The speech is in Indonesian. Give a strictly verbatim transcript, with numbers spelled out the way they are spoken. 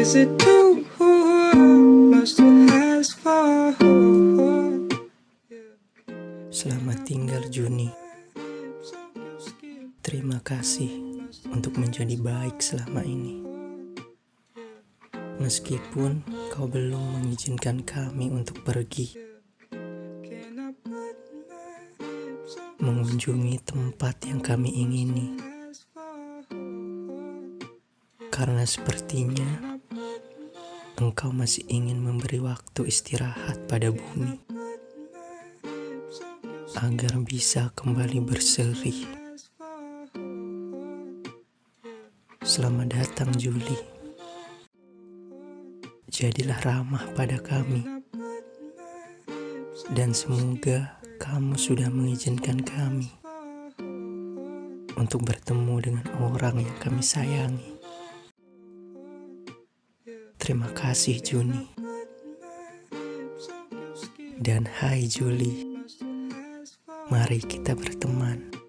Is it true? Lost your eyes for hope. Selamat tinggal Juni. Terima kasih untuk menjadi baik selama ini. Meskipun kau belum mengizinkan kami untuk pergi, mengunjungi tempat yang kami ingini, karena sepertinya engkau masih ingin memberi waktu istirahat pada bumi agar bisa kembali berseri. Selamat datang, Juli. Jadilah ramah pada kami, dan semoga kamu sudah mengizinkan kami untuk bertemu dengan orang yang kami sayangi. Terima kasih, Juni. Dan hai Juli, mari kita berteman.